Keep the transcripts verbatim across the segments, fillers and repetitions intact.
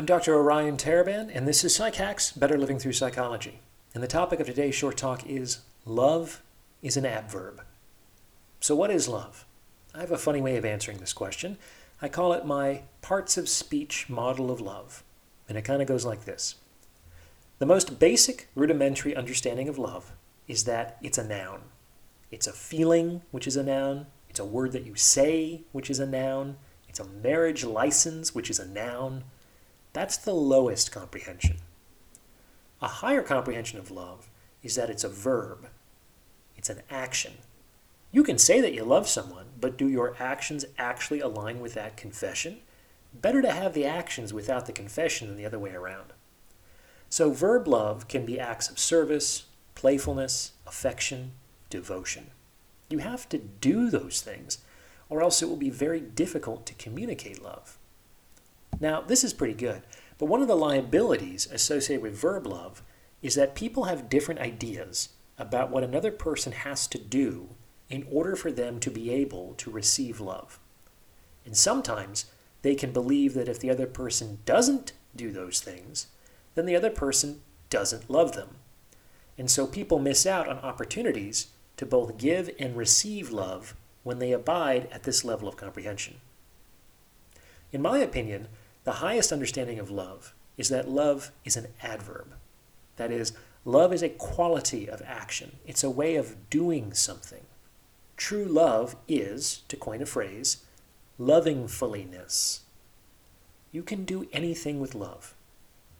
I'm Doctor Orion Taraban, and this is Psych Hacks, Better Living Through Psychology. And the topic of today's short talk is, love is an adverb. So what is love? I have a funny way of answering this question. I call it my parts of speech model of love. And it kind of goes like this. The most basic, rudimentary understanding of love is that it's a noun. It's a feeling, which is a noun. It's a word that you say, which is a noun. It's a marriage license, which is a noun. That's the lowest comprehension. A higher comprehension of love is that it's a verb. It's an action. You can say that you love someone, but do your actions actually align with that confession? Better to have the actions without the confession than the other way around. So verb love can be acts of service, playfulness, affection, devotion. You have to do those things, or else it will be very difficult to communicate love. Now, this is pretty good, but one of the liabilities associated with verb love is that people have different ideas about what another person has to do in order for them to be able to receive love. And sometimes they can believe that if the other person doesn't do those things, then the other person doesn't love them. And so people miss out on opportunities to both give and receive love when they abide at this level of comprehension. In my opinion, the highest understanding of love is that love is an adverb. That is, love is a quality of action. It's a way of doing something. True love is, to coin a phrase, lovingfulliness. You can do anything with love.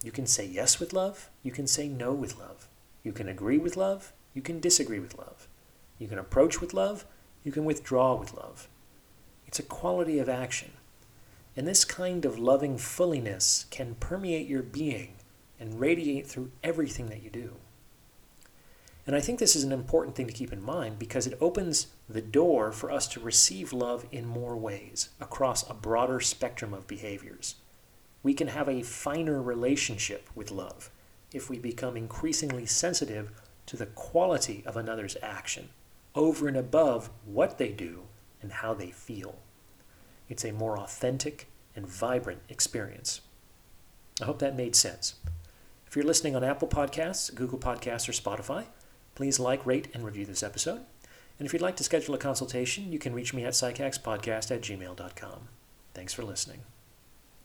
You can say yes with love. You can say no with love. You can agree with love. You can disagree with love. You can approach with love. You can withdraw with love. It's a quality of action. And this kind of loving fulliness can permeate your being and radiate through everything that you do. And I think this is an important thing to keep in mind because it opens the door for us to receive love in more ways across a broader spectrum of behaviors. We can have a finer relationship with love if we become increasingly sensitive to the quality of another's action, over and above what they do and how they feel. It's a more authentic and vibrant experience. I hope that made sense. If you're listening on Apple Podcasts, Google Podcasts, or Spotify, please like, rate, and review this episode. And if you'd like to schedule a consultation, you can reach me at psych hacks podcast at gmail dot com. Thanks for listening.